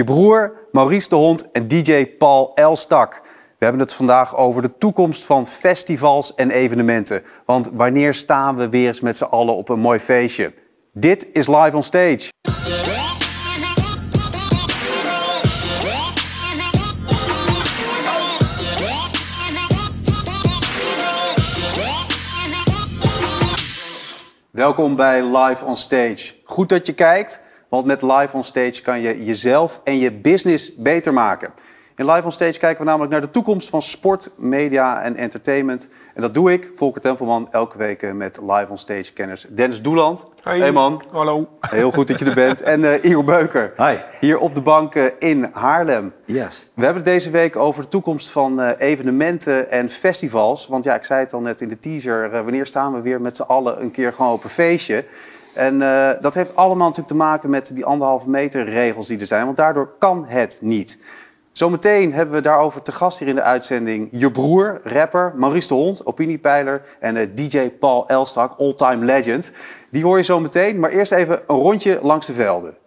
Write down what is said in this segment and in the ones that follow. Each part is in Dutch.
Je Broer, Maurice de Hond en DJ Paul Elstak. We hebben het vandaag over de toekomst van festivals en evenementen. Want wanneer staan we weer eens met z'n allen op een mooi feestje? Dit is Live on Stage. Welkom bij Live on Stage. Goed dat je kijkt, want met Live on Stage kan je jezelf en je business beter maken. In Live on Stage kijken we namelijk naar de toekomst van sport, media en entertainment. En dat doe ik, Volker Tempelman, elke week met Live on Stage kenners Dennis Doeland. Hey man. Hallo. Heel goed dat je er bent. En Igor Beuker. Hi. Hier op de bank in Haarlem. Yes. We hebben het deze week over de toekomst van evenementen en festivals. Want ja, ik zei het al net in de teaser. Wanneer staan we weer met z'n allen een keer gewoon op een feestje? En dat heeft allemaal natuurlijk te maken met die 1,5 meter regels die er zijn. Want daardoor kan het niet. Zometeen hebben we daarover te gast hier in de uitzending Je Broer, rapper, Maurice de Hond, opiniepeiler en DJ Paul Elstak, all-time legend. Die hoor je zometeen, maar eerst even een rondje langs de velden.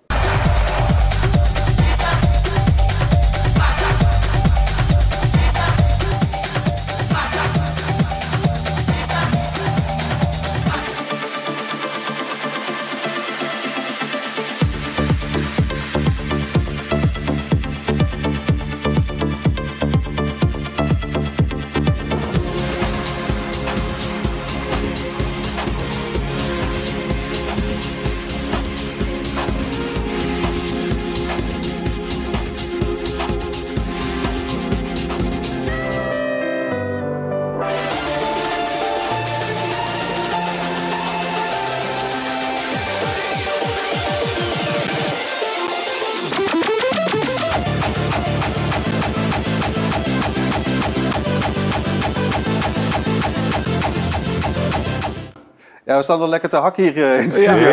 Ja, we staan wel lekker te hak hier in de studio.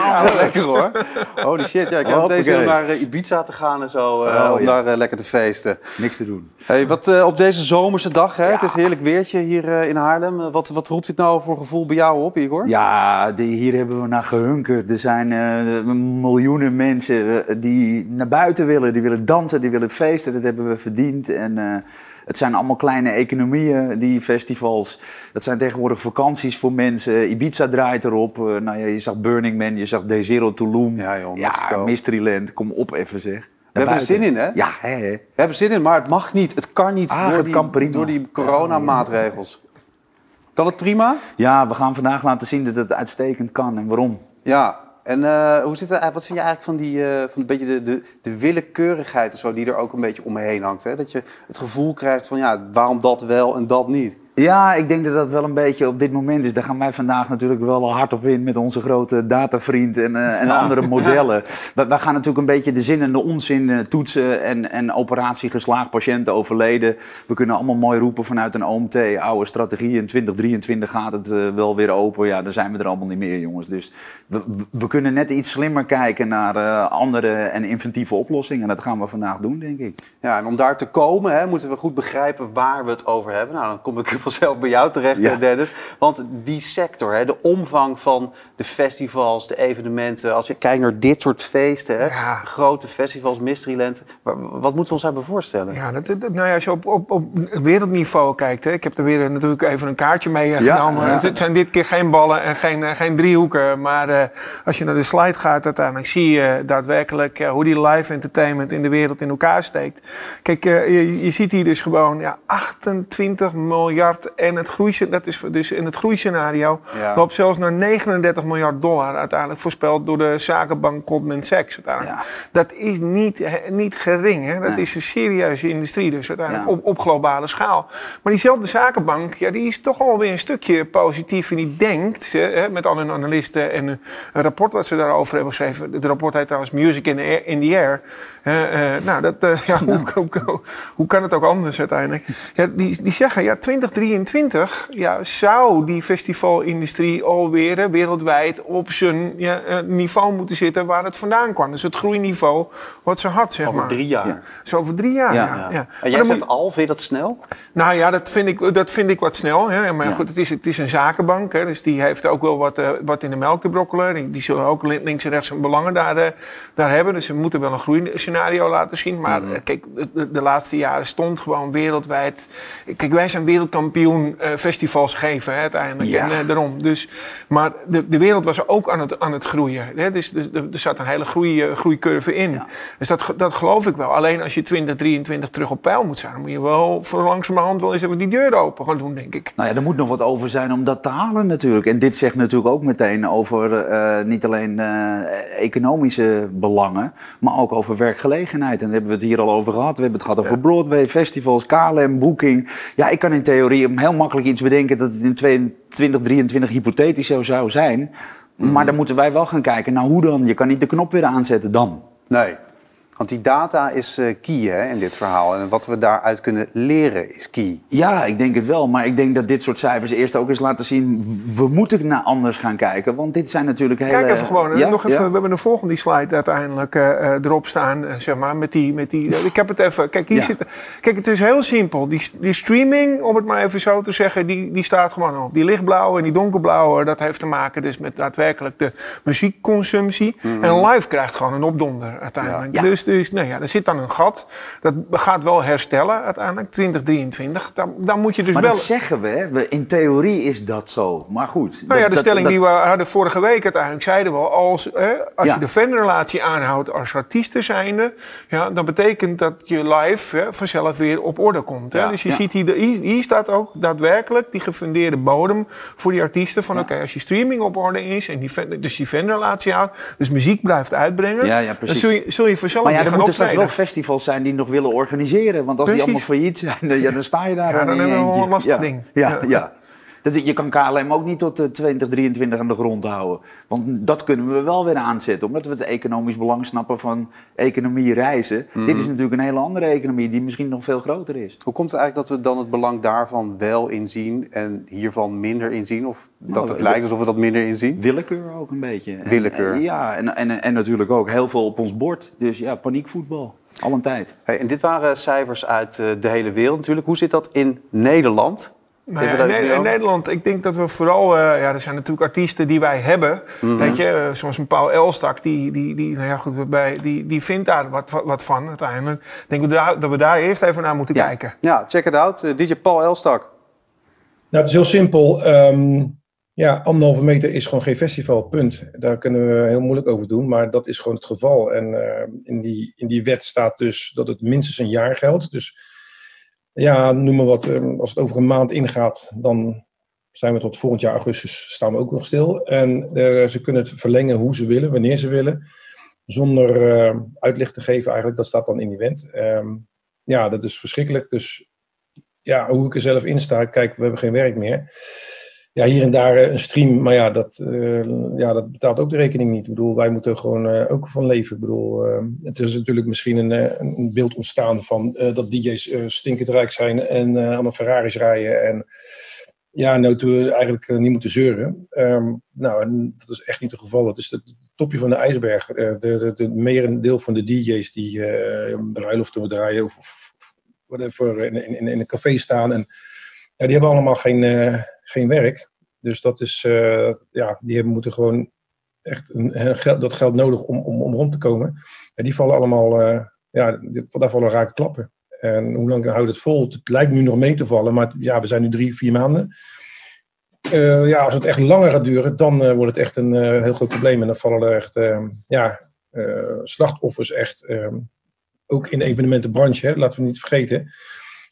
Ja, lekker hoor. Holy shit, ja, ik heb meteen zin om naar Ibiza te gaan en zo. Om daar lekker te feesten. Niks te doen. Hey, wat op deze zomerse dag, hè? Ja. Het is een heerlijk weertje hier in Haarlem. Wat roept dit nou voor gevoel bij jou op, Igor? Ja, hier hebben we naar gehunkerd. Er zijn miljoenen mensen die naar buiten willen. Die willen dansen, die willen feesten. Dat hebben we verdiend. En... Het zijn allemaal kleine economieën, die festivals. Dat zijn tegenwoordig vakanties voor mensen. Ibiza draait erop. Nou ja, je zag Burning Man, je zag Day Zero, Tulum. Ja, joh, ja, Mysteryland. Kom op even, zeg. Daarbuiten. We hebben er zin in, hè? Ja, hè. We hebben zin in, maar het mag niet. Het kan niet door die coronamaatregels. Kan het prima? Ja, we gaan vandaag laten zien dat het uitstekend kan en waarom. Ja. En hoe zit dat, wat vind je eigenlijk van die van een beetje de willekeurigheid of zo, die er ook een beetje omheen hangt? Hè? Dat je het gevoel krijgt van ja, waarom dat wel en dat niet? Ja, ik denk dat dat wel een beetje op dit moment is. Daar gaan wij vandaag natuurlijk wel hard op in met onze grote datavriend en andere modellen. Ja. Wij gaan natuurlijk een beetje de zin en de onzin toetsen en operatie geslaagd, patiënten overleden. We kunnen allemaal mooi roepen vanuit een OMT, oude strategie. In 2023 gaat het wel weer open. Ja, dan zijn we er allemaal niet meer, jongens. Dus we kunnen net iets slimmer kijken naar andere en inventieve oplossingen. En dat gaan we vandaag doen, denk ik. Ja, en om daar te komen, hè, moeten we goed begrijpen waar we het over hebben. Nou, dan kom ik vanzelf bij jou terecht, ja. Dennis. Want die sector, hè, de omvang van de festivals, de evenementen... Als je kijkt naar dit soort feesten, hè, ja. Grote festivals, Mysteryland... Wat moeten we ons daarbij voorstellen? Ja, nou ja, als je op wereldniveau kijkt... Hè, ik heb er weer natuurlijk even een kaartje mee genomen. Ja. Het zijn dit keer geen ballen en geen driehoeken. Maar als je naar de slide gaat uiteindelijk... zie je daadwerkelijk hoe die live entertainment in de wereld in elkaar steekt. Kijk, je ziet hier dus gewoon 28 miljard... En het groeiscenario loopt zelfs naar $39 miljard uiteindelijk voorspeld door de zakenbank Goldman Sachs. Ja. Dat is niet gering. Hè? Dat is een serieuze industrie dus uiteindelijk op globale schaal. Maar diezelfde zakenbank, ja, die is toch alweer een stukje positief. En die denkt, hè, met al hun analisten en een rapport wat ze daarover hebben geschreven. Het rapport heet trouwens Music in the Air. Nou, hoe kan het ook anders uiteindelijk? Ja, die zeggen, 2023 2023 zou die festivalindustrie alweer wereldwijd op zijn niveau moeten zitten waar het vandaan kwam. Dus het groeiniveau wat ze had, zeg maar. Over 3 jaar. Ja. Zo over 3 jaar, ja. En jij zegt vind je dat snel? Nou ja, dat vind ik wat snel. Hè. Maar goed, het is een zakenbank. Hè. Dus die heeft ook wel wat in de melk te brokkelen. Die zullen ook links en rechts hun belangen daar hebben. Dus ze moeten wel een groeiscenario laten zien. Maar kijk, de laatste jaren stond gewoon wereldwijd... Kijk, wij zijn wereldkampioen festivals geven, hè, uiteindelijk. Ja. En daarom. Dus, maar de wereld was ook aan het groeien. Hè. Dus er zat een hele groeicurve in. Ja. Dus dat geloof ik wel. Alleen als je 2023 terug op peil moet zijn... dan moet je wel voor langzamerhand wel eens even die deur open gaan doen, denk ik. Nou ja, er moet nog wat over zijn om dat te halen natuurlijk. En dit zegt natuurlijk ook meteen over niet alleen economische belangen... maar ook over werkgelegenheid. En daar hebben we het hier al over gehad. We hebben het gehad over Broadway, festivals, KLM, Booking. Ja, ik kan in theorie heel makkelijk iets bedenken... dat het in 2023 hypothetisch zo zou zijn. Maar dan moeten wij wel gaan kijken. Nou, hoe dan? Je kan niet de knop weer aanzetten dan. Nee. Want die data is key hè, in dit verhaal. En wat we daaruit kunnen leren is key. Ja, ik denk het wel. Maar ik denk dat dit soort cijfers eerst ook eens laten zien... we moeten naar anders gaan kijken. Want dit zijn natuurlijk hele... Kijk even gewoon. Ja? Nog even, ja? We hebben een volgende slide uiteindelijk erop staan. Zeg maar, met die ik heb het even... Kijk, hier zit... Kijk, het is heel simpel. Die streaming, om het maar even zo te zeggen... die staat gewoon op. Die lichtblauwe en die donkerblauwe... dat heeft te maken dus met daadwerkelijk de muziekconsumptie. Mm-hmm. En live krijgt gewoon een opdonder uiteindelijk. Ja. Ja. Dus nou ja, er zit dan een gat. Dat gaat wel herstellen uiteindelijk, 2023. Daar moet je dus maar wel... Maar dat zeggen we, hè? In theorie is dat zo. Maar goed... De stelling die we hadden vorige week uiteindelijk... zeiden we al, als je de fanrelatie aanhoudt als artiesten zijnde... Ja, dan betekent dat je live vanzelf weer op orde komt. Hè? Ja, dus je ziet hier staat ook daadwerkelijk... die gefundeerde bodem voor die artiesten... van oké, als je streaming op orde is... en die fanrelatie houdt... dus muziek blijft uitbrengen... Ja, precies. Dan zul je vanzelf... Ja, er moeten straks wel festivals zijn die nog willen organiseren. Want als die allemaal failliet zijn, dan sta je daar aan in je eentje. Ja, dan hebben we wel een lastig ding. Ja. Dus je kan KLM ook niet tot 2023 aan de grond houden. Want dat kunnen we wel weer aanzetten. Omdat we het economisch belang snappen van economie reizen. Mm. Dit is natuurlijk een hele andere economie die misschien nog veel groter is. Hoe komt het eigenlijk dat we dan het belang daarvan wel inzien en hiervan minder inzien? Of dat het lijkt alsof we dat minder inzien? Willekeur ook een beetje. Willekeur. En natuurlijk ook heel veel op ons bord. Dus ja, paniekvoetbal. Al een tijd. Hey, en dit waren cijfers uit de hele wereld natuurlijk. Hoe zit dat in Nederland? Nou ja, in Nederland, ik denk dat we vooral... er zijn natuurlijk artiesten die wij hebben. Mm-hmm. Weet je, zoals een Paul Elstak, die vindt daar wat van uiteindelijk. Ik denk dat we daar eerst even naar moeten kijken. Ja, check it out. DJ Paul Elstak. Nou, het is heel simpel. 1,5 meter is gewoon geen festival, punt. Daar kunnen we heel moeilijk over doen, maar dat is gewoon het geval. En in die wet staat dus dat het minstens een jaar geldt, dus... Ja, noem maar wat. Als het over een maand ingaat, dan zijn we tot volgend jaar augustus staan we ook nog stil. En ze kunnen het verlengen hoe ze willen, wanneer ze willen. Zonder uitleg te geven eigenlijk, dat staat dan in die wet. Dat is verschrikkelijk. Dus ja, hoe ik er zelf in sta, kijk, we hebben geen werk meer. Ja, hier en daar een stream, maar dat betaalt ook de rekening niet. Ik bedoel, wij moeten gewoon ook van leven. Ik bedoel, het is natuurlijk misschien een beeld ontstaan van dat DJ's stinkend rijk zijn en allemaal Ferraris rijden. En ja, nou, toen we eigenlijk niet moeten zeuren. En dat is echt niet het geval. Dat is het topje van de ijsberg. Het merendeel van de DJ's die bruiloften draaien of whatever in een café staan. En die hebben allemaal geen werk. Dus dat is, die moeten gewoon echt dat geld nodig om rond te komen. En die vallen allemaal, daar vallen rake klappen. En hoe lang houdt het vol? Het lijkt nu nog mee te vallen, maar we zijn nu 3-4 maanden. Als het echt langer gaat duren, dan wordt het echt een heel groot probleem. En dan vallen er echt, slachtoffers echt, ook in de evenementenbranche, hè, laten we niet vergeten.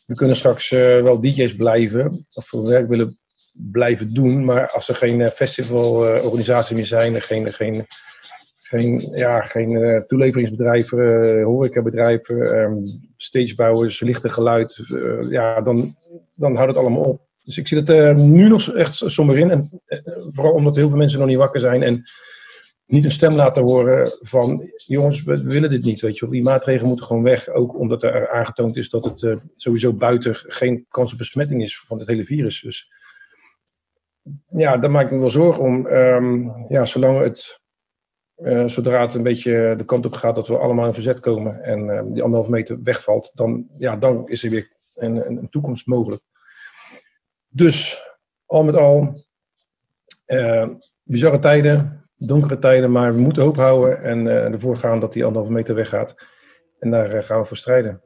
We kunnen straks wel DJ's blijven, of we werk willen blijven doen, maar als er geen festivalorganisatie meer zijn, geen toeleveringsbedrijven, horecabedrijven, stagebouwers, licht en geluid, dan houdt het allemaal op. Dus ik zie het nu nog echt somber in, en vooral omdat heel veel mensen nog niet wakker zijn en niet een stem laten horen van, jongens, we willen dit niet, weet je wel. Die maatregelen moeten gewoon weg, ook omdat er aangetoond is dat het sowieso buiten geen kans op besmetting is van het hele virus. Dus ja, daar maak ik me wel zorgen om. Zodra het een beetje de kant op gaat dat we allemaal in verzet komen en die 1,5 meter wegvalt, dan is er weer een toekomst mogelijk. Dus, al met al, bizarre tijden, donkere tijden, maar we moeten hoop houden en ervoor gaan dat die 1,5 meter weggaat. En daar gaan we voor strijden.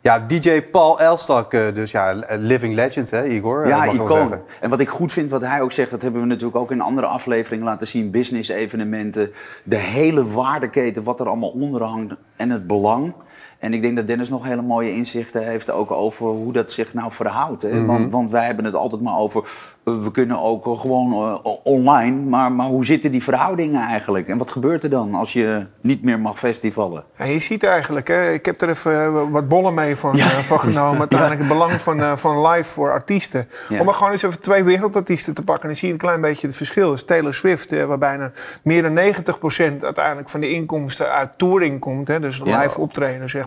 Ja, DJ Paul Elstak, dus ja, living legend, hè, Igor? Ja, icoon. En wat ik goed vind, wat hij ook zegt, dat hebben we natuurlijk ook in andere afleveringen laten zien. Business evenementen, de hele waardeketen, wat er allemaal onder hangt en het belang. En ik denk dat Dennis nog hele mooie inzichten heeft ook over hoe dat zich nou verhoudt. Hè? Mm-hmm. Want wij hebben het altijd maar over, we kunnen ook gewoon online. Maar hoe zitten die verhoudingen eigenlijk? En wat gebeurt er dan als je niet meer mag festivalen? Ja, je ziet eigenlijk, hè, ik heb er even wat bollen mee van genomen. Uiteindelijk het belang van live voor artiesten. Ja. Om maar gewoon eens even 2 wereldartiesten te pakken. En dan zie je een klein beetje het verschil. Dus Taylor Swift, waar bijna meer dan 90% uiteindelijk van de inkomsten uit touring komt. Hè? Dus live optreden, zeg maar.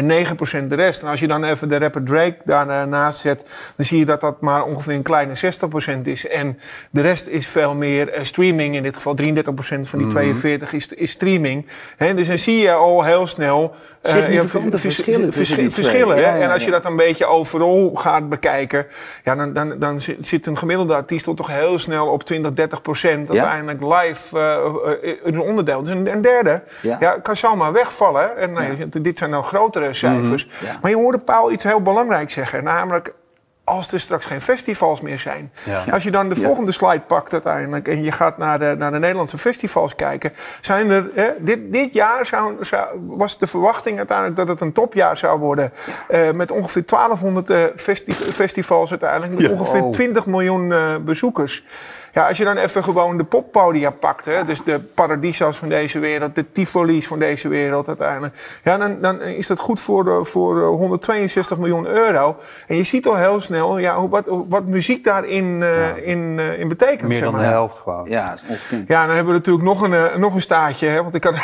Wow. En 9% de rest. En als je dan even de rapper Drake daarnaast zet, dan zie je dat maar ongeveer een kleine 60% is. En de rest is veel meer streaming. In dit geval 33% van die 42 is streaming. He, dus dan zie je al heel snel verschillen. Ja, en als je dat een beetje overal gaat bekijken, ja, dan zit een gemiddelde artiest toch heel snel op 20-30% uiteindelijk live in een onderdeel. Dus een derde kan zomaar wegvallen. En dit zijn nou grotere cijfers. Mm-hmm, ja. Maar je hoorde Paul iets heel belangrijks zeggen. Namelijk, als er straks geen festivals meer zijn. Ja. Als je dan de volgende slide pakt uiteindelijk en je gaat naar de Nederlandse festivals kijken, zijn er, dit jaar was de verwachting uiteindelijk dat het een topjaar zou worden. Met ongeveer 1200 festivals uiteindelijk. Met ongeveer 20 miljoen bezoekers. Ja, als je dan even gewoon de poppodia pakt, dus de Paradiso's van deze wereld, de Tivoli's van deze wereld uiteindelijk. Ja, dan is dat goed voor 162 miljoen euro. En je ziet al heel snel wat muziek daarin in betekent. Meer dan de helft gewoon. Ja, dat is ongeveer. Ja, dan hebben we natuurlijk nog een staartje, hè, want ik kan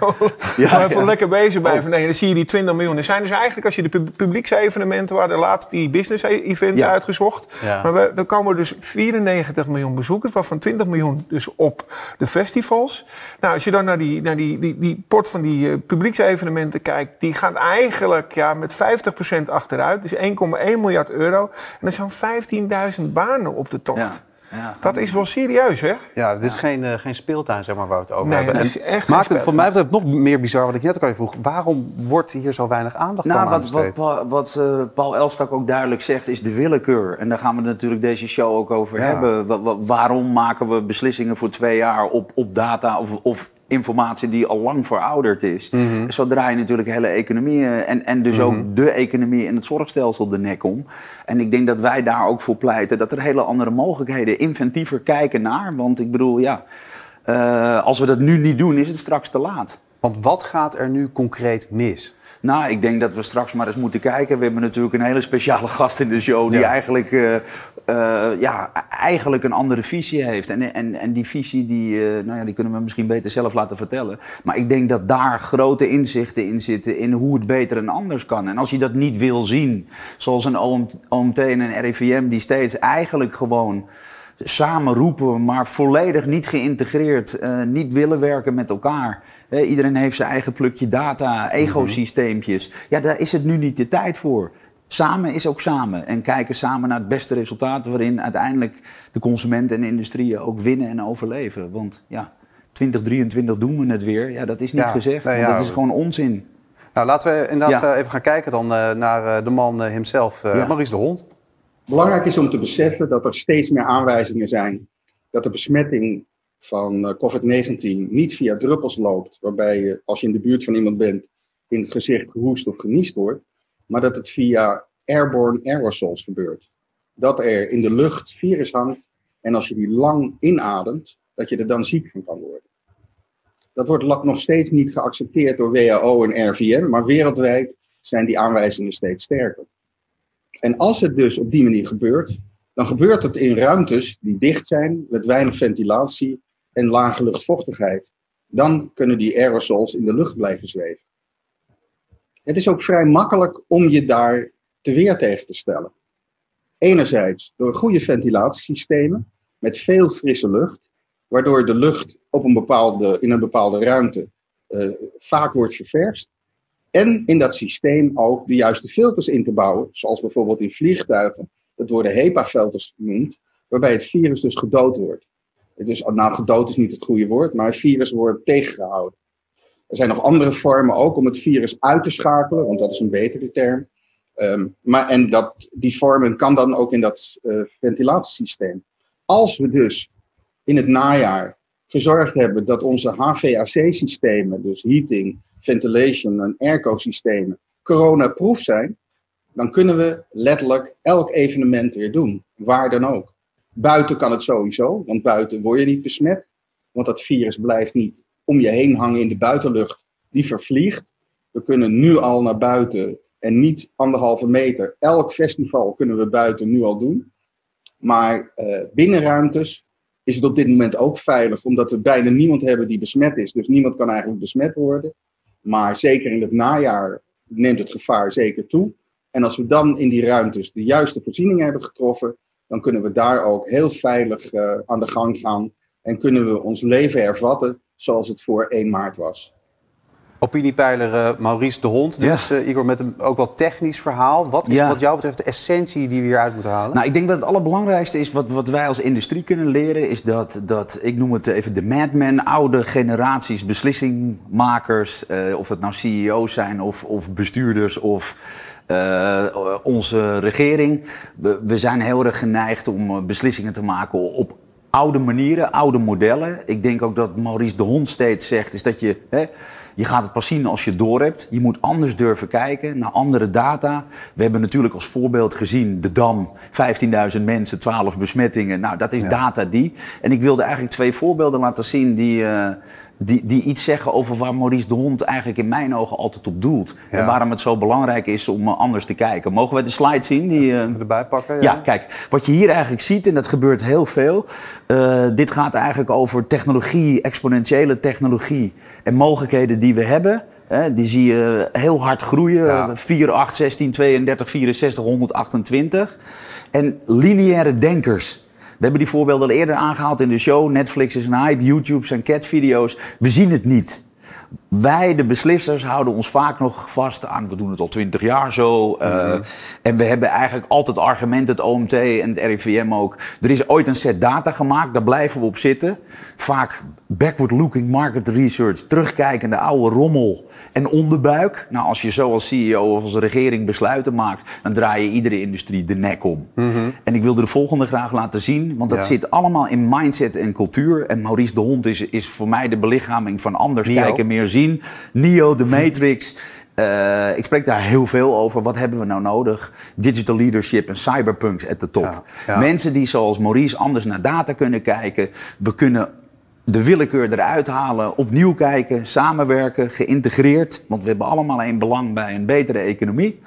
ook even lekker bezig blijven. Oh. Nee, dan zie je die 20 miljoen. Er zijn dus eigenlijk, als je de publieksevenementen, waar de laatst die business events uitgezocht. Ja. Maar dan komen er dus 94 miljoen bezoekers, waarvan 20 miljoen dus op de festivals. Nou, als je dan naar die port van die publieksevenementen kijkt, die gaat eigenlijk met 50% achteruit. Dus 1,1 miljard euro. En er zijn 15.000 banen op de tocht. Ja. Ja, dat is wel serieus, hè? Ja, het is geen speeltuin, zeg maar, waar we het over hebben. Het maakt het voor mij betreft nog meer bizar, wat ik net ook al vroeg. Waarom wordt hier zo weinig aandacht aan besteed? Wat Paul Elstak ook duidelijk zegt, is de willekeur. En daar gaan we natuurlijk deze show ook over hebben. Waarom maken we beslissingen voor 2 jaar op data of informatie die al lang verouderd is. Mm-hmm. Zo draai je natuurlijk de hele economie en dus ook de economie en het zorgstelsel de nek om. En ik denk dat wij daar ook voor pleiten dat er hele andere mogelijkheden, inventiever kijken naar. Want ik bedoel, als we dat nu niet doen, is het straks te laat. Want wat gaat er nu concreet mis? Nou, ik denk dat we straks maar eens moeten kijken. We hebben natuurlijk een hele speciale gast in de show die eigenlijk een andere visie heeft. En die visie die kunnen we misschien beter zelf laten vertellen. Maar ik denk dat daar grote inzichten in zitten in hoe het beter en anders kan. En als je dat niet wil zien, zoals een OMT en een RIVM die steeds eigenlijk gewoon samen roepen, maar volledig niet geïntegreerd, niet willen werken met elkaar. Iedereen heeft zijn eigen plukje data, ecosysteempjes. Ja, daar is het nu niet de tijd voor. Samen is ook samen. En kijken samen naar het beste resultaat, waarin uiteindelijk de consumenten en de industrieën ook winnen en overleven. Want 2023 doen we het weer. Ja, dat is niet gezegd. Nee, dat is gewoon onzin. Nou, laten we inderdaad even gaan kijken dan naar de man himself, Maurice de Hond. Belangrijk is om te beseffen dat er steeds meer aanwijzingen zijn dat de besmetting van COVID-19 niet via druppels loopt, waarbij je, als je in de buurt van iemand bent, in het gezicht gehoest of geniest wordt, maar dat het via airborne aerosols gebeurt. Dat er in de lucht virus hangt en als je die lang inademt, dat je er dan ziek van kan worden. Dat wordt nog steeds niet geaccepteerd door WHO en RIVM, maar wereldwijd zijn die aanwijzingen steeds sterker. En als het dus op die manier gebeurt, dan gebeurt het in ruimtes die dicht zijn, met weinig ventilatie en lage luchtvochtigheid. Dan kunnen die aerosols in de lucht blijven zweven. Het is ook vrij makkelijk om je daar te weer tegen te stellen. Enerzijds door goede ventilatiesystemen met veel frisse lucht, waardoor de lucht op in een bepaalde ruimte vaak wordt ververst. En in dat systeem ook de juiste filters in te bouwen, zoals bijvoorbeeld in vliegtuigen. Dat worden HEPA-filters genoemd, waarbij het virus dus gedood wordt. Nou, gedood is niet het goede woord, maar het virus wordt tegengehouden. Er zijn nog andere vormen ook om het virus uit te schakelen, want dat is een betere term. Die vormen kan dan ook in dat ventilatiesysteem. Als we dus in het najaar gezorgd hebben dat onze HVAC-systemen, dus heating, ventilation en airco-systemen, coronaproof zijn, dan kunnen we letterlijk elk evenement weer doen, waar dan ook. Buiten kan het sowieso, want buiten word je niet besmet, want dat virus blijft niet om je heen hangen in de buitenlucht, die vervliegt. We kunnen nu al naar buiten en niet 1,5 meter. Elk festival kunnen we buiten nu al doen. Maar binnenruimtes is het op dit moment ook veilig, omdat we bijna niemand hebben die besmet is. Dus niemand kan eigenlijk besmet worden. Maar zeker in het najaar neemt het gevaar zeker toe. En als we dan in die ruimtes de juiste voorzieningen hebben getroffen, dan kunnen we daar ook heel veilig aan de gang gaan. En kunnen we ons leven hervatten zoals het voor 1 maart was. Opiniepeiler Maurice de Hond. Dus ja. Igor, met een ook wel technisch verhaal. Wat is wat jou betreft de essentie die we hieruit moeten halen? Nou, ik denk dat het allerbelangrijkste is wat wij als industrie kunnen leren, is dat ik noem het even de madmen, oude generaties beslissingmakers, of het nou CEO's zijn of bestuurders of onze regering. We zijn heel erg geneigd om beslissingen te maken op oude manieren, oude modellen. Ik denk ook dat Maurice de Hond steeds zegt, is dat je gaat het pas zien als je het doorhebt. Je moet anders durven kijken naar andere data. We hebben natuurlijk als voorbeeld gezien de Dam. 15.000 mensen, 12 besmettingen. Nou, dat is data die. En ik wilde eigenlijk 2 voorbeelden laten zien die iets zeggen over waar Maurice de Hond eigenlijk in mijn ogen altijd op doelt. Ja. En waarom het zo belangrijk is om anders te kijken. Mogen we de slide zien? Die erbij pakken? Ja. Kijk. Wat je hier eigenlijk ziet, en dat gebeurt heel veel. Dit gaat eigenlijk over technologie, exponentiële technologie en mogelijkheden die we hebben. Die zie je heel hard groeien. Ja. 4, 8, 16, 32, 64, 128. En lineaire denkers. We hebben die voorbeelden al eerder aangehaald in de show. Netflix is een hype, YouTube zijn catvideo's. We zien het niet. Wij, de beslissers, houden ons vaak nog vast aan. We doen het al 20 jaar zo. En we hebben eigenlijk altijd argumenten, het OMT en het RIVM ook. Er is ooit een set data gemaakt, daar blijven we op zitten. Vaak backward-looking market research, terugkijkende oude rommel en onderbuik. Nou, als je zo als CEO of als regering besluiten maakt, dan draai je iedere industrie de nek om. Mm-hmm. En ik wilde de volgende graag laten zien, want dat zit allemaal in mindset en cultuur. En Maurice de Hond is voor mij de belichaming van anders kijken, meer zien. Neo, de Matrix. Ik spreek daar heel veel over. Wat hebben we nou nodig? Digital leadership en cyberpunks at the top. Ja, ja. Mensen die zoals Maurice anders naar data kunnen kijken. We kunnen de willekeur eruit halen, opnieuw kijken, samenwerken, geïntegreerd. Want we hebben allemaal één belang bij een betere economie.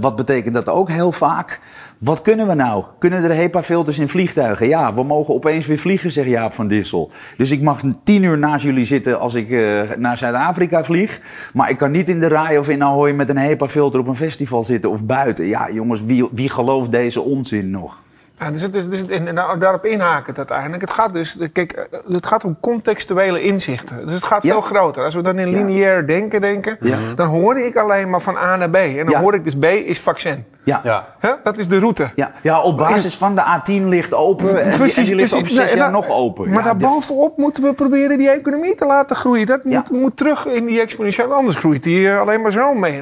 Wat betekent dat ook heel vaak? Wat kunnen we nou? Kunnen er HEPA-filters in vliegtuigen? Ja, we mogen opeens weer vliegen, zegt Jaap van Dissel. Dus ik mag 10 uur naast jullie zitten als ik naar Zuid-Afrika vlieg. Maar ik kan niet in de RAI of in Ahoy met een HEPA-filter op een festival zitten of buiten. Ja, jongens, wie gelooft deze onzin nog? Ja, dus daarop inhakend uiteindelijk. Het gaat om contextuele inzichten. Dus het gaat veel groter. Als we dan in lineair denken... dan hoorde ik alleen maar van A naar B. En dan hoorde ik dus B is vaccin. Ja. Huh? Dat is de route. Ja, op basis van de A10 ligt open. En die ligt over 6 jaar nog open. Maar daarbovenop moeten we proberen die economie te laten groeien. Dat moet terug in die exponentieel. Anders groeit die alleen maar zo mee.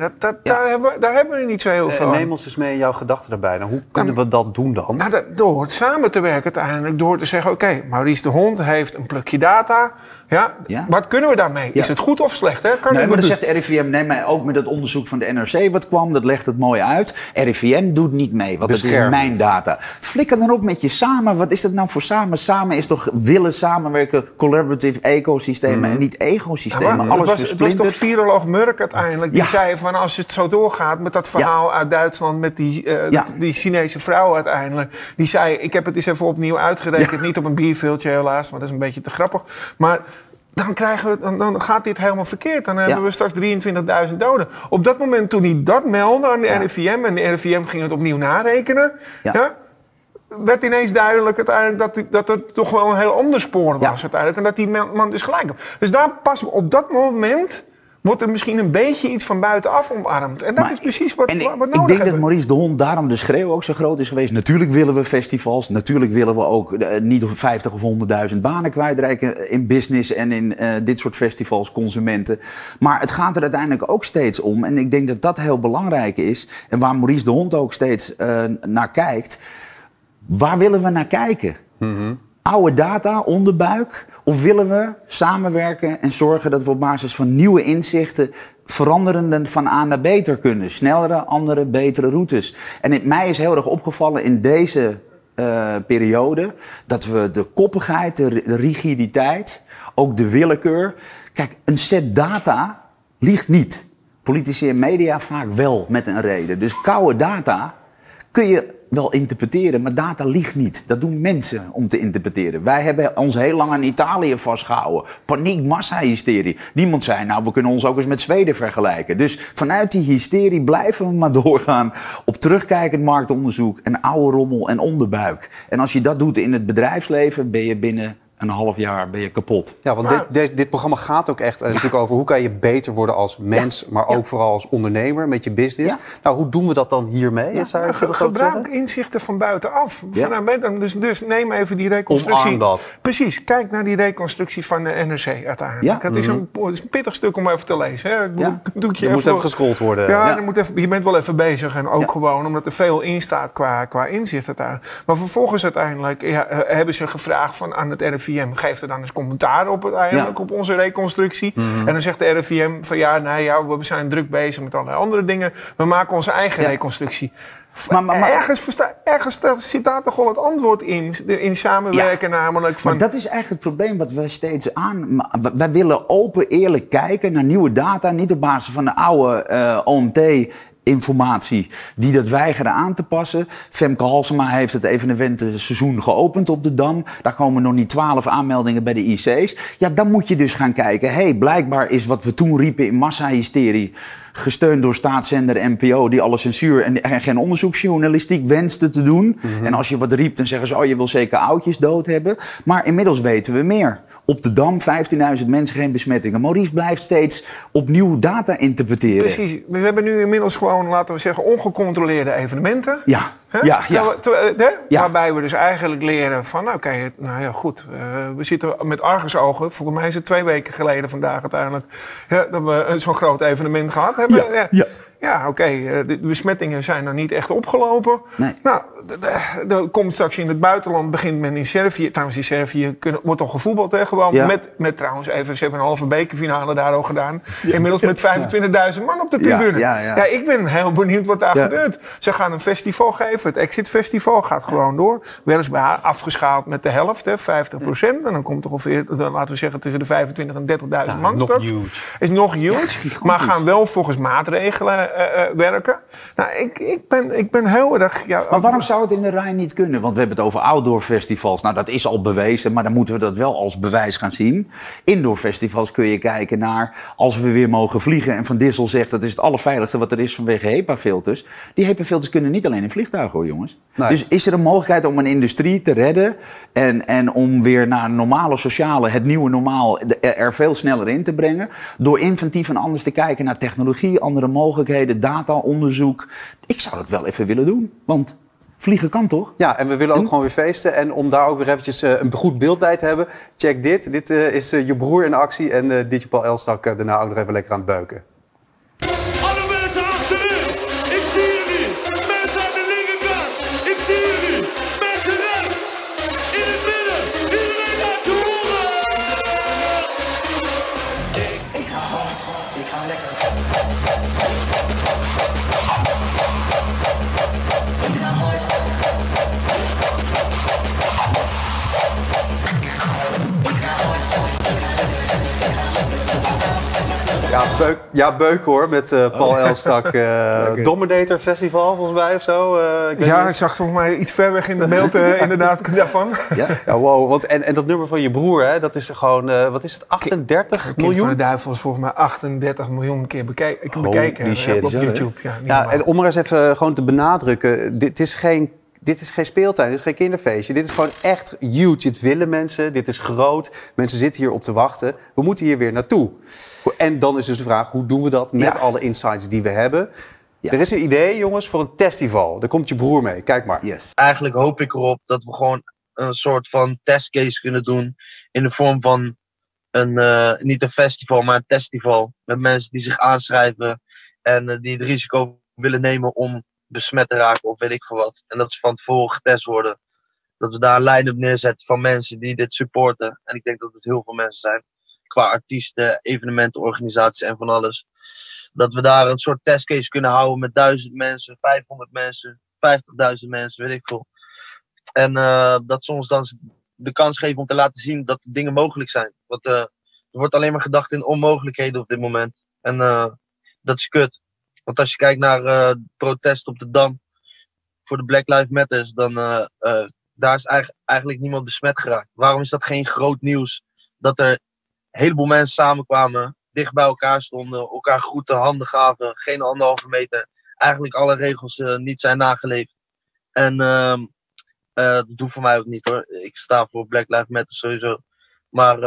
Daar hebben we niet zo heel veel aan. Neem ons eens mee in jouw gedachten daarbij. Nou, hoe kunnen we dat doen dan? Door samen te werken uiteindelijk. Door te zeggen, oké, Maurice de Hond heeft een plukje data. Ja. Wat kunnen we daarmee? Ja. Is het goed of slecht? Hè? Maar dan zegt de RIVM, nee, maar ook met het onderzoek van de NRC wat kwam. Dat legt het mooi uit. RIVM doet niet mee, want het is mijn data. Flikker dan op met je samen. Wat is dat nou voor samen? Samen is toch willen samenwerken, collaborative ecosystemen en niet ecosystemen. Ja, alles het was toch viroloog Murk uiteindelijk die zei van als het zo doorgaat met dat verhaal uit Duitsland met die Chinese vrouw uiteindelijk. Die zei, ik heb het eens even opnieuw uitgerekend. Ja. Niet op een bierveeltje helaas, maar dat is een beetje te grappig. Maar dan gaat dit helemaal verkeerd. Dan hebben we straks 23.000 doden. Op dat moment toen hij dat meldde aan de RIVM... en de RIVM ging het opnieuw narekenen... werd ineens duidelijk uiteindelijk dat er toch wel een heel ander spoor was uiteindelijk... en dat die man dus gelijk had. Dus daar pas op dat moment... wordt er misschien een beetje iets van buitenaf omarmd. En dat is precies wat nodig hebben. Ik denk dat Maurice de Hond daarom de schreeuw ook zo groot is geweest. Natuurlijk willen we festivals. Natuurlijk willen we ook niet 50 of 100.000 banen kwijtreiken... in business en in dit soort festivals, consumenten. Maar het gaat er uiteindelijk ook steeds om. En ik denk dat dat heel belangrijk is. En waar Maurice de Hond ook steeds naar kijkt. Waar willen we naar kijken? Mm-hmm. Oude data, onderbuik? Of willen we samenwerken en zorgen dat we op basis van nieuwe inzichten... veranderenden van A naar beter kunnen? Snellere, andere, betere routes. En mij is heel erg opgevallen in deze periode... dat we de koppigheid, de rigiditeit, ook de willekeur... Kijk, een set data liegt niet. Politici en media vaak wel met een reden. Dus koude data kun je... wel interpreteren, maar data liegt niet. Dat doen mensen om te interpreteren. Wij hebben ons heel lang aan Italië vastgehouden. Paniek, massahysterie. Niemand zei, nou, we kunnen ons ook eens met Zweden vergelijken. Dus vanuit die hysterie blijven we maar doorgaan... op terugkijkend marktonderzoek en oude rommel en onderbuik. En als je dat doet in het bedrijfsleven, ben je binnen... een half jaar ben je kapot. Ja, want dit programma gaat ook echt natuurlijk over... hoe kan je beter worden als mens... maar ook vooral als ondernemer met je business. Ja. Nou, hoe doen we dat dan hiermee? Ja. Zou je gebruik inzichten van buitenaf. Ja. Dus neem even die reconstructie. Omarm dat. Precies, kijk naar die reconstructie van de NRC uiteindelijk. Ja. Dat is een pittig stuk om even te lezen. Hè. Je moet even gescrolld worden. Ja, je bent wel even bezig. En ook gewoon omdat er veel in staat qua inzicht uiteindelijk. Maar vervolgens uiteindelijk hebben ze gevraagd van aan het RIVM... geeft er dan eens commentaar op uiteindelijk op onze reconstructie. Mm-hmm. En dan zegt de RIVM van we zijn druk bezig met allerlei andere dingen. We maken onze eigen reconstructie. Maar ergens zit daar toch al het antwoord in samenwerken namelijk. Van... Maar dat is eigenlijk het probleem wat we steeds aan... Wij willen open, eerlijk kijken naar nieuwe data. Niet op basis van de oude OMT... informatie die dat weigeren aan te passen. Femke Halsema heeft het evenementenseizoen geopend op de Dam. Daar komen nog niet 12 aanmeldingen bij de IC's. Ja, dan moet je dus gaan kijken. Blijkbaar is wat we toen riepen in massahysterie... gesteund door staatszender NPO... die alle censuur en geen onderzoeksjournalistiek wenste te doen. Mm-hmm. En als je wat riep, dan zeggen ze... je wil zeker oudjes dood hebben. Maar inmiddels weten we meer. Op de Dam 15.000 mensen, geen besmettingen. Maurice blijft steeds opnieuw data interpreteren. Precies. We hebben nu inmiddels gewoon, laten we zeggen... ongecontroleerde evenementen. Ja. Waarbij we dus eigenlijk leren van... we zitten met argusogen... volgens mij is het 2 weken geleden vandaag uiteindelijk... dat we zo'n groot evenement gehad hebben. De besmettingen zijn nog niet echt opgelopen. Nee. Nou, komt straks in het buitenland... begint men in Servië... trouwens in Servië wordt al gevoetbald, hè, gewoon... Met trouwens even... ze hebben een halve bekerfinale daar al gedaan... inmiddels met 25.000 man op de tribune. Ja, ik ben heel benieuwd wat daar gebeurt. Ze gaan een festival geven... Het Exit Festival gaat gewoon door. Weliswaar afgeschaald met de helft, 50%. En dan komt er ongeveer, laten we zeggen, tussen de 25 en 30.000 man. Is nog huge. Ja, maar gaan wel volgens maatregelen werken. Nou, ik ben heel erg... Ja, maar waarom zou het in de RAI niet kunnen? Want we hebben het over outdoor festivals. Nou, dat is al bewezen, maar dan moeten we dat wel als bewijs gaan zien. Indoor festivals kun je kijken naar als we weer mogen vliegen. En Van Dissel zegt, dat is het allerveiligste wat er is vanwege HEPA-filters. Die HEPA-filters kunnen niet alleen in vliegtuigen. Hoor, jongens. Nee. Dus is er een mogelijkheid om een industrie te redden... en om weer naar een normale sociale, het nieuwe normaal... er veel sneller in te brengen... door inventief en anders te kijken naar technologie... andere mogelijkheden, data, onderzoek. Ik zou dat wel even willen doen, want... vliegen kan toch? Ja, en we willen ook gewoon weer feesten. En om daar ook weer eventjes een goed beeld bij te hebben... check dit. Dit is je broer in actie. En dit je Paul Elstak daarna ook nog even lekker aan het beuken. Beuker hoor, met Paul Elstak. Okay. Dominator Festival, volgens mij, of zo. Ik zag volgens mij iets ver weg in de beeld inderdaad daarvan. Ja, wow. Want, en dat nummer van Je Broer, hè, dat is gewoon, wat is het, 38 miljoen? Kind van de Duivel is volgens mij 38 miljoen keer bekijken op YouTube. Ja, en om maar eens even gewoon te benadrukken, dit is geen speeltuin, dit is geen kinderfeestje. Dit is gewoon echt huge. Dit willen mensen, dit is groot. Mensen zitten hier op te wachten. We moeten hier weer naartoe. En dan is dus de vraag, hoe doen we dat met alle insights die we hebben? Ja. Er is een idee, jongens, voor een testfestival. Daar komt Je Broer mee, kijk maar. Yes. Eigenlijk hoop ik erop dat we gewoon een soort van testcase kunnen doen. In de vorm van een, niet een festival, maar een testfestival. Met mensen die zich aanschrijven en die het risico willen nemen om besmet te raken of weet ik veel wat. En dat ze van tevoren getest worden. Dat we daar een lijn op neerzetten van mensen die dit supporten. En ik denk dat het heel veel mensen zijn. Qua artiesten, evenementen, organisaties en van alles. Dat we daar een soort testcase kunnen houden met 1000 mensen, 500 mensen, 50.000 mensen, weet ik veel. En dat ze ons dan de kans geven om te laten zien dat dingen mogelijk zijn. Want er wordt alleen maar gedacht in onmogelijkheden op dit moment. En dat is kut. Want als je kijkt naar protest op de Dam voor de Black Lives Matter, dan daar is eigenlijk niemand besmet geraakt. Waarom is dat geen groot nieuws? Dat er een heleboel mensen samenkwamen, dicht bij elkaar stonden, elkaar groeten, handen gaven, geen 1,5 meter. Eigenlijk alle regels niet zijn nageleefd. En dat doet voor mij ook niet hoor. Ik sta voor Black Lives Matter sowieso. Maar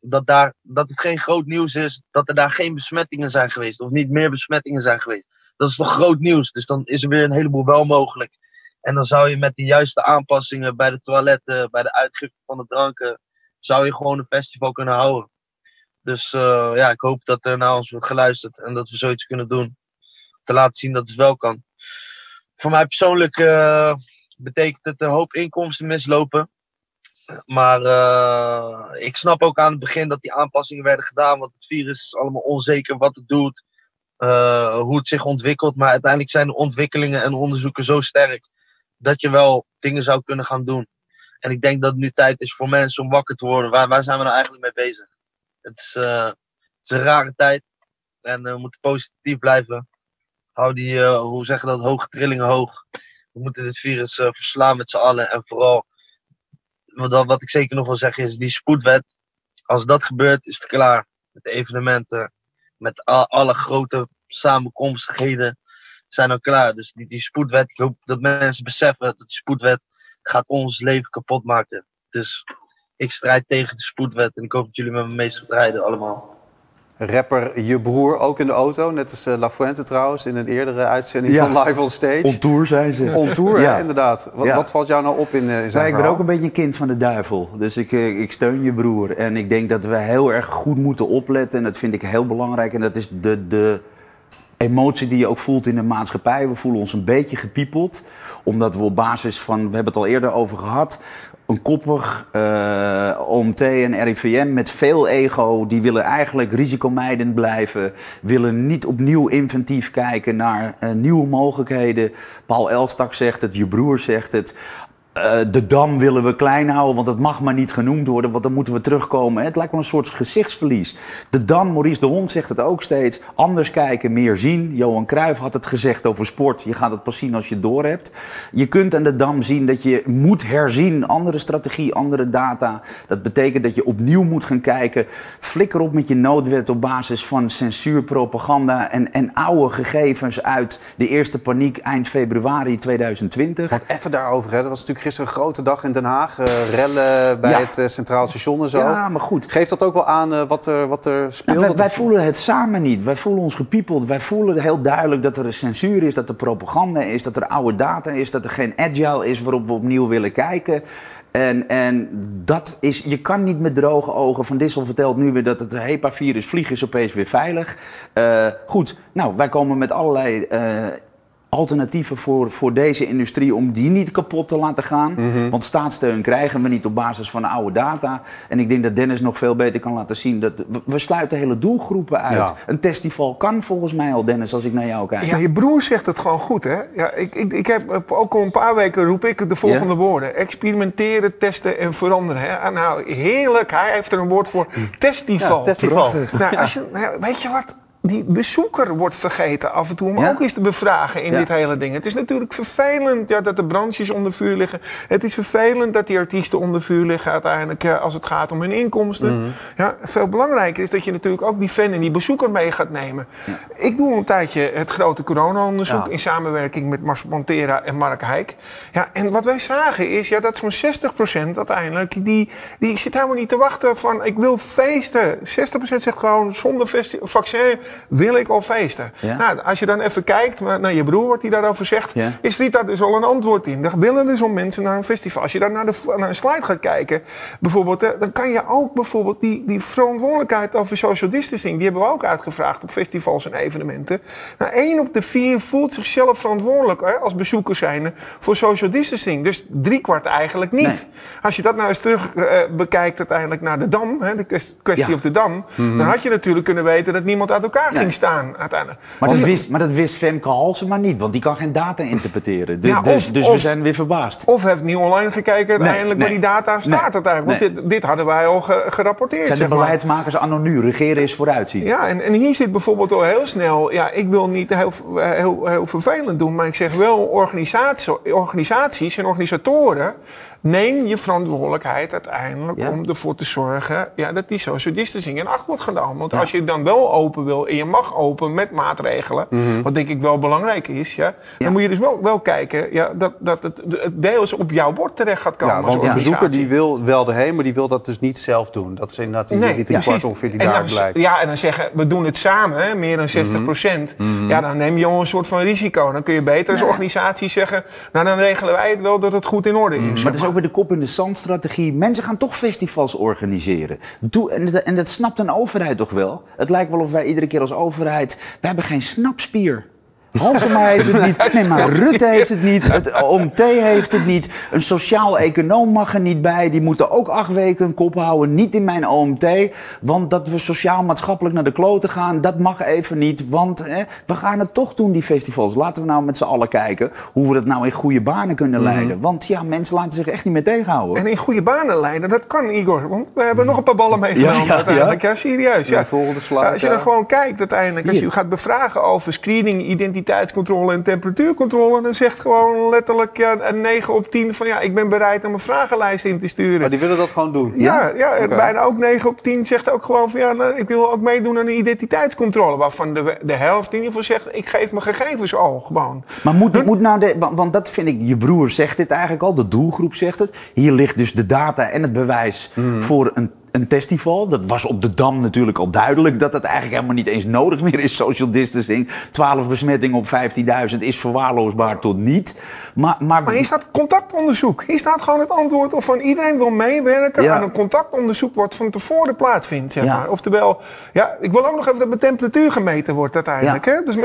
dat het geen groot nieuws is, dat er daar geen besmettingen zijn geweest. Of niet meer besmettingen zijn geweest. Dat is toch groot nieuws. Dus dan is er weer een heleboel wel mogelijk. En dan zou je met de juiste aanpassingen bij de toiletten, bij de uitgifte van de dranken, zou je gewoon een festival kunnen houden. Dus ik hoop dat er naar ons wordt geluisterd en dat we zoiets kunnen doen. Te laten zien dat het wel kan. Voor mij persoonlijk betekent het een hoop inkomsten mislopen. Maar ik snap ook aan het begin dat die aanpassingen werden gedaan. Want het virus is allemaal onzeker wat het doet. Hoe het zich ontwikkelt. Maar uiteindelijk zijn de ontwikkelingen en onderzoeken zo sterk. Dat je wel dingen zou kunnen gaan doen. En ik denk dat het nu tijd is voor mensen om wakker te worden. Waar zijn we nou eigenlijk mee bezig? Het is een rare tijd. En we moeten positief blijven. Hou die, hoe zeggen dat, hoge trillingen hoog. We moeten dit virus verslaan met z'n allen. En vooral, wat ik zeker nog wil zeggen is, die spoedwet, als dat gebeurt is het klaar. Met evenementen, met alle grote samenkomstigheden zijn al klaar. Dus die spoedwet, ik hoop dat mensen beseffen dat die spoedwet gaat ons leven kapot maken. Dus ik strijd tegen de spoedwet en ik hoop dat jullie met me mee strijden allemaal. Rapper Je Broer ook in de auto, net als La Fuente trouwens, in een eerdere uitzending van Live on Stage. On tour, zei ze. On tour, ja. Inderdaad. Wat valt jou nou op in zijn verhaal? Ik ben ook een beetje een kind van de duivel. Dus ik steun Je Broer. En ik denk dat we heel erg goed moeten opletten. En dat vind ik heel belangrijk. En dat is de emotie die je ook voelt in de maatschappij. We voelen ons een beetje gepiepeld. Omdat we op basis van, we hebben het al eerder over gehad, een koppig OMT en RIVM met veel ego, die willen eigenlijk risicomijdend blijven, willen niet opnieuw inventief kijken naar nieuwe mogelijkheden. Paul Elstak zegt het, Je Broer zegt het. De Dam willen we klein houden, want dat mag maar niet genoemd worden, want dan moeten we terugkomen. Het lijkt wel een soort gezichtsverlies. De Dam, Maurice de Hond zegt het ook steeds, anders kijken, meer zien. Johan Cruijff had het gezegd over sport, je gaat het pas zien als je het doorhebt. Je kunt aan de Dam zien dat je moet herzien, andere strategie, andere data. Dat betekent dat je opnieuw moet gaan kijken. Flikker op met je noodwet op basis van censuur, propaganda en oude gegevens uit de eerste paniek eind februari 2020. Wat even daarover, hè? Dat was natuurlijk gisteren een grote dag in Den Haag. Rellen bij het Centraal Station en zo. Ja, maar goed. Geeft dat ook wel aan wat er speelt? Nou, wij voelen het samen niet. Wij voelen ons gepiepeld. Wij voelen heel duidelijk dat er een censuur is, dat er propaganda is, dat er oude data is, dat er geen agile is waarop we opnieuw willen kijken. En dat is, je kan niet met droge ogen. Van Dissel vertelt nu weer dat het HEPA-virus vlieg is opeens weer veilig. Goed, nou, wij komen met allerlei alternatieven voor deze industrie om die niet kapot te laten gaan. Mm-hmm. Want staatssteun krijgen we niet op basis van oude data. En ik denk dat Dennis nog veel beter kan laten zien dat we sluiten hele doelgroepen uit. Ja. Een testival kan volgens mij al, Dennis, als ik naar jou kijk. Ja, Je Broer zegt het gewoon goed, hè? Ja, ik heb ook al een paar weken roep ik de volgende woorden. Experimenteren, testen en veranderen. Hè? Nou, heerlijk. Hij heeft er een woord voor. Testival. Ja, testival. Nou, als je, weet je wat? die bezoeker wordt vergeten af en toe om ook eens te bevragen in dit hele ding. Het is natuurlijk vervelend dat de branches onder vuur liggen. Het is vervelend dat die artiesten onder vuur liggen uiteindelijk als het gaat om hun inkomsten. Mm-hmm. Ja, veel belangrijker is dat je natuurlijk ook die fan en die bezoeker mee gaat nemen. Ja. Ik doe een tijdje het grote corona-onderzoek in samenwerking met Mars Montera en Mark Heijk. Ja, en wat wij zagen is dat zo'n 60% uiteindelijk, die zit helemaal niet te wachten van ik wil feesten. 60% zegt gewoon zonder vaccin wil ik al feesten. Ja. Nou, als je dan even kijkt naar Je Broer, wat hij daarover zegt, is daar dus al een antwoord in. Dan willen dus om mensen naar een festival. Als je dan naar een slide gaat kijken, bijvoorbeeld, dan kan je ook bijvoorbeeld die verantwoordelijkheid over social distancing, die hebben we ook uitgevraagd op festivals en evenementen. Nou, 1 op de 4 voelt zichzelf verantwoordelijk als bezoeker zijnde voor social distancing. Dus 3/4 eigenlijk niet. Nee. Als je dat nou eens terug bekijkt uiteindelijk naar de Dam, de kwestie op de Dam, dan had je natuurlijk kunnen weten dat niemand uit elkaar ging staan uiteindelijk. Maar dat wist Femke Halsema niet, want die kan geen data interpreteren. Dus we zijn weer verbaasd. Of heeft niet online gekeken uiteindelijk waar die data staat uiteindelijk. Want dit hadden wij al gerapporteerd. Zijn de beleidsmakers anonu, regeren is vooruitzien. Ja, en hier zit bijvoorbeeld al heel snel, ik wil niet heel vervelend doen, maar ik zeg wel organisaties en organisatoren, neem je verantwoordelijkheid uiteindelijk om ervoor te zorgen dat die social distancing in acht wordt genomen. Want als je dan wel open wil en je mag open met maatregelen, wat denk ik wel belangrijk is, dan moet je dus wel kijken dat het deels op jouw bord terecht gaat komen. Ja, want de bezoeker die wil wel erheen, maar die wil dat dus niet zelf doen. Dat is inderdaad die 3/4 ongeveer die daar blijkt. Ja, en dan zeggen we doen het samen, hè, meer dan 60%. Mm-hmm. Ja, dan neem je al een soort van risico. Dan kun je beter als organisatie zeggen, nou dan regelen wij het wel dat het goed in orde is. Maar dat is ook weer de kop in de zand-strategie. Mensen gaan toch festivals organiseren. En dat snapt een overheid toch wel? Het lijkt wel of wij iedere keer als overheid, we hebben geen snapspier. Halsema heeft het niet, nee, maar Rutte heeft het niet, het OMT heeft het niet, een sociaal-econoom mag er niet bij, die moeten ook 8 weken hun kop houden, niet in mijn OMT, want dat we sociaal-maatschappelijk naar de kloten gaan, dat mag even niet, want we gaan het toch doen, die festivals. Laten we nou met z'n allen kijken hoe we dat nou in goede banen kunnen leiden, want mensen laten zich echt niet meer tegenhouden. En in goede banen leiden, dat kan, Igor, want we hebben nog een paar ballen meegenomen uiteindelijk, serieus. Ja. Volgende slide, als je dan gewoon kijkt uiteindelijk, als je gaat bevragen over screening, identiteitscontrole en temperatuurcontrole, dan zegt gewoon letterlijk een 9 op 10 van ik ben bereid om een vragenlijst in te sturen. Maar die willen dat gewoon doen? Ja, bijna ook 9 op 10 zegt ook gewoon van ik wil ook meedoen aan een identiteitscontrole, waarvan de helft in ieder geval zegt ik geef mijn gegevens al gewoon. Maar moet nou, want dat vind ik, Je Broer zegt dit eigenlijk al, de doelgroep zegt het, hier ligt dus de data en het bewijs voor een festival. Dat was op de Dam natuurlijk al duidelijk dat het eigenlijk helemaal niet eens nodig meer is, social distancing. 12 besmettingen op 15.000 is verwaarloosbaar tot niet. Maar hier staat contactonderzoek. Hier staat gewoon het antwoord of van iedereen wil meewerken aan een contactonderzoek wat van tevoren plaatsvindt. Zeg maar. Oftewel, ik wil ook nog even dat mijn temperatuur gemeten wordt uiteindelijk. Ja. Hè? Dus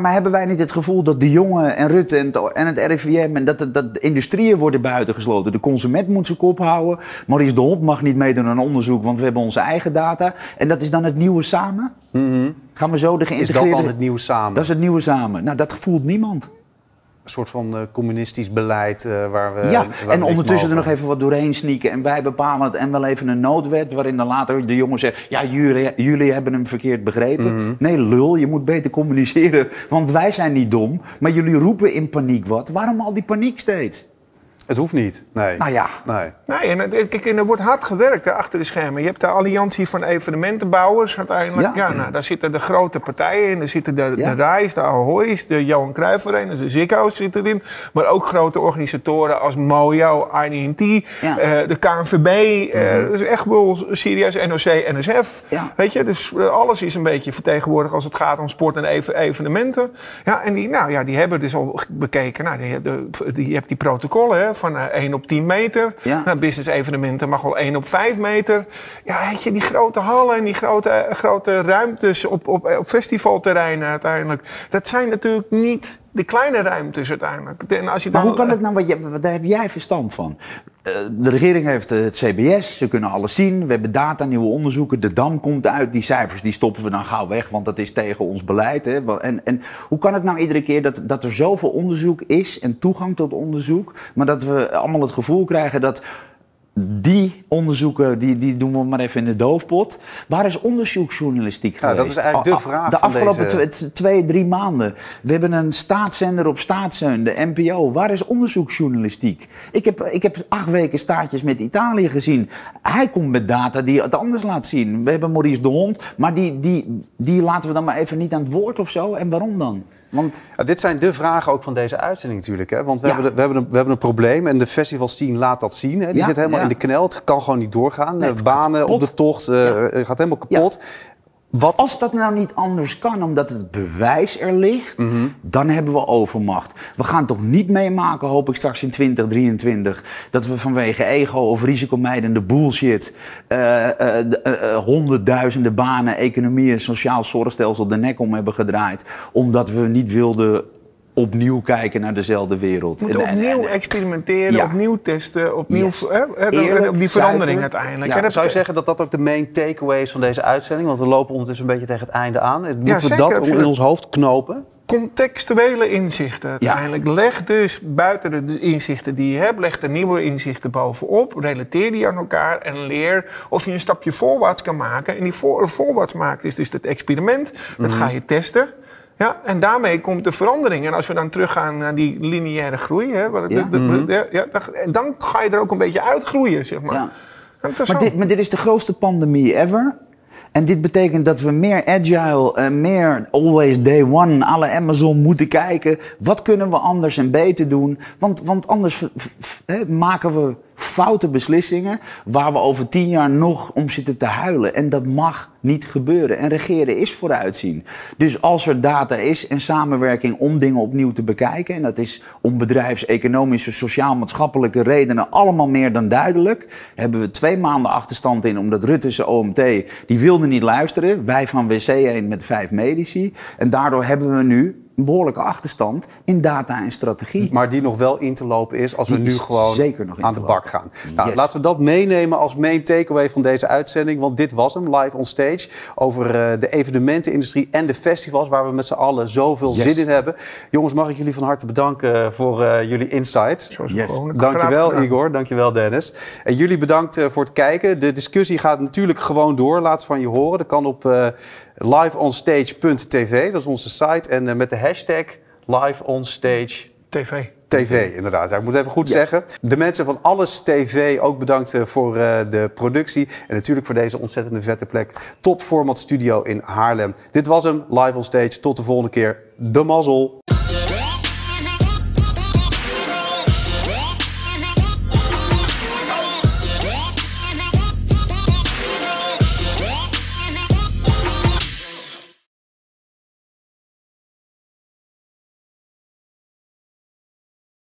maar hebben wij niet het gevoel dat de jongen en Rutte en het RIVM en dat de industrieën worden buitengesloten? De consument moet zijn kop houden. Maurice de Hond mag niet meedoen aan onderzoek, want we hebben onze eigen data. En dat is dan het nieuwe samen? Mm-hmm. Gaan we zo de geïntegreerde... Is dat dan het nieuwe samen? Dat is het nieuwe samen. Nou, dat voelt niemand. Een soort van communistisch beleid waar we... Ja, en ondertussen er nog even wat doorheen sneaken. En wij bepalen het en wel even een noodwet, waarin dan later de jongen zegt, jullie hebben hem verkeerd begrepen. Mm-hmm. Nee, lul, je moet beter communiceren, want wij zijn niet dom. Maar jullie roepen in paniek wat. Waarom al die paniek steeds? Het hoeft niet, nee. Nou ja. Nee, en er wordt hard gewerkt hè, achter de schermen. Je hebt de alliantie van evenementenbouwers uiteindelijk. Ja. Daar zitten de grote partijen in. Daar zitten de RAI's, de Ahoy's, de Johan Cruijffvereniging, de Ziggo's zitten erin. Maar ook grote organisatoren als Mojo, INT, de KNVB. Dus echt wel serieus, NOC, NSF. Ja. Weet je, dus alles is een beetje vertegenwoordigd als het gaat om sport en evenementen. Ja, en die hebben dus al bekeken. Je hebt die protocollen, hè. Van 1 op 10 meter. Ja. Nou, business evenementen mag wel 1 op 5 meter. Ja, weet je, die grote hallen en die grote ruimtes op festivalterreinen uiteindelijk. Dat zijn natuurlijk niet de kleine ruimtes uiteindelijk. En als je maar hoe kan het nou, want daar heb jij verstand van. De regering heeft het CBS, ze kunnen alles zien. We hebben data, nieuwe onderzoeken. De Dam komt uit, die cijfers die stoppen we dan gauw weg, want dat is tegen ons beleid. Hè. En hoe kan het nou iedere keer dat er zoveel onderzoek is en toegang tot onderzoek, maar dat we allemaal het gevoel krijgen dat Die onderzoeken, die doen we maar even in de doofpot. Waar is onderzoeksjournalistiek geweest? Ja, dat is eigenlijk de vraag. De afgelopen van deze... 2-3 maanden. We hebben een staatszender op staatszender, de NPO. Waar is onderzoeksjournalistiek? Ik heb 8 weken staartjes met Italië gezien. Hij komt met data die het anders laat zien. We hebben Maurice de Hond, maar die laten we dan maar even niet aan het woord of zo. En waarom dan? Want... Ja, dit zijn de vragen ook van deze uitzending natuurlijk. Hè? Want we hebben een probleem en de festivalscene laat dat zien. Hè? Die zit helemaal in de knel. Het kan gewoon niet doorgaan. Nee, banen op de tocht, gaat helemaal kapot. Ja. Wat? Als dat nou niet anders kan, omdat het bewijs er ligt, dan hebben we overmacht. We gaan toch niet meemaken, hoop ik straks in 2023... dat we vanwege ego of risicomijdende bullshit... honderdduizenden banen, economie en sociaal zorgstelsel de nek om hebben gedraaid... omdat we niet wilden opnieuw kijken naar dezelfde wereld. Opnieuw experimenteren, opnieuw testen, opnieuw op die verandering zuiver. Uiteindelijk. Ja. Zou je zeggen dat dat ook de main takeaway is van deze uitzending? Want we lopen ondertussen een beetje tegen het einde aan. Moeten we dat in ons hoofd knopen? Contextuele inzichten uiteindelijk. Ja. Leg dus buiten de inzichten die je hebt... leg er nieuwe inzichten bovenop, relateer die aan elkaar... en leer of je een stapje voorwaarts kan maken. En die voorwaarts maakt is dus het experiment. Dat ga je testen. Ja, en daarmee komt de verandering. En als we dan teruggaan naar die lineaire groei... Hè, dan ga je er ook een beetje uitgroeien, zeg maar. Ja. Maar dit is de grootste pandemie ever... En dit betekent dat we meer agile, meer always day one, à la Amazon moeten kijken. Wat kunnen we anders en beter doen? Want anders maken we foute beslissingen waar we over 10 jaar nog om zitten te huilen. En dat mag niet gebeuren. En regeren is vooruitzien. Dus als er data is en samenwerking om dingen opnieuw te bekijken... en dat is om bedrijfseconomische, sociaal-maatschappelijke redenen allemaal meer dan duidelijk... hebben we 2 maanden achterstand in, omdat Rutte zijn OMT... die wilde niet luisteren, wij van WC heen met 5 medici... en daardoor hebben we nu... een behoorlijke achterstand in data en strategie. Maar die nog wel in te lopen is als we nu gewoon aan de bak gaan. Nou, laten we dat meenemen als main takeaway van deze uitzending. Want dit was hem, live on stage. Over de evenementenindustrie en de festivals... waar we met z'n allen zoveel zin in hebben. Jongens, mag ik jullie van harte bedanken voor jullie insights. Dankjewel Igor, dankjewel Dennis. En jullie bedankt voor het kijken. De discussie gaat natuurlijk gewoon door. Laat van je horen. Dat kan op... liveonstage.tv, dat is onze site. En met de hashtag liveonstage.tv. TV, inderdaad. Ja, ik moet even goed zeggen. De mensen van Alles TV ook bedankt voor de productie. En natuurlijk voor deze ontzettende vette plek. Top Format Studio in Haarlem. Dit was hem, Live on Stage. Tot de volgende keer. De mazzel.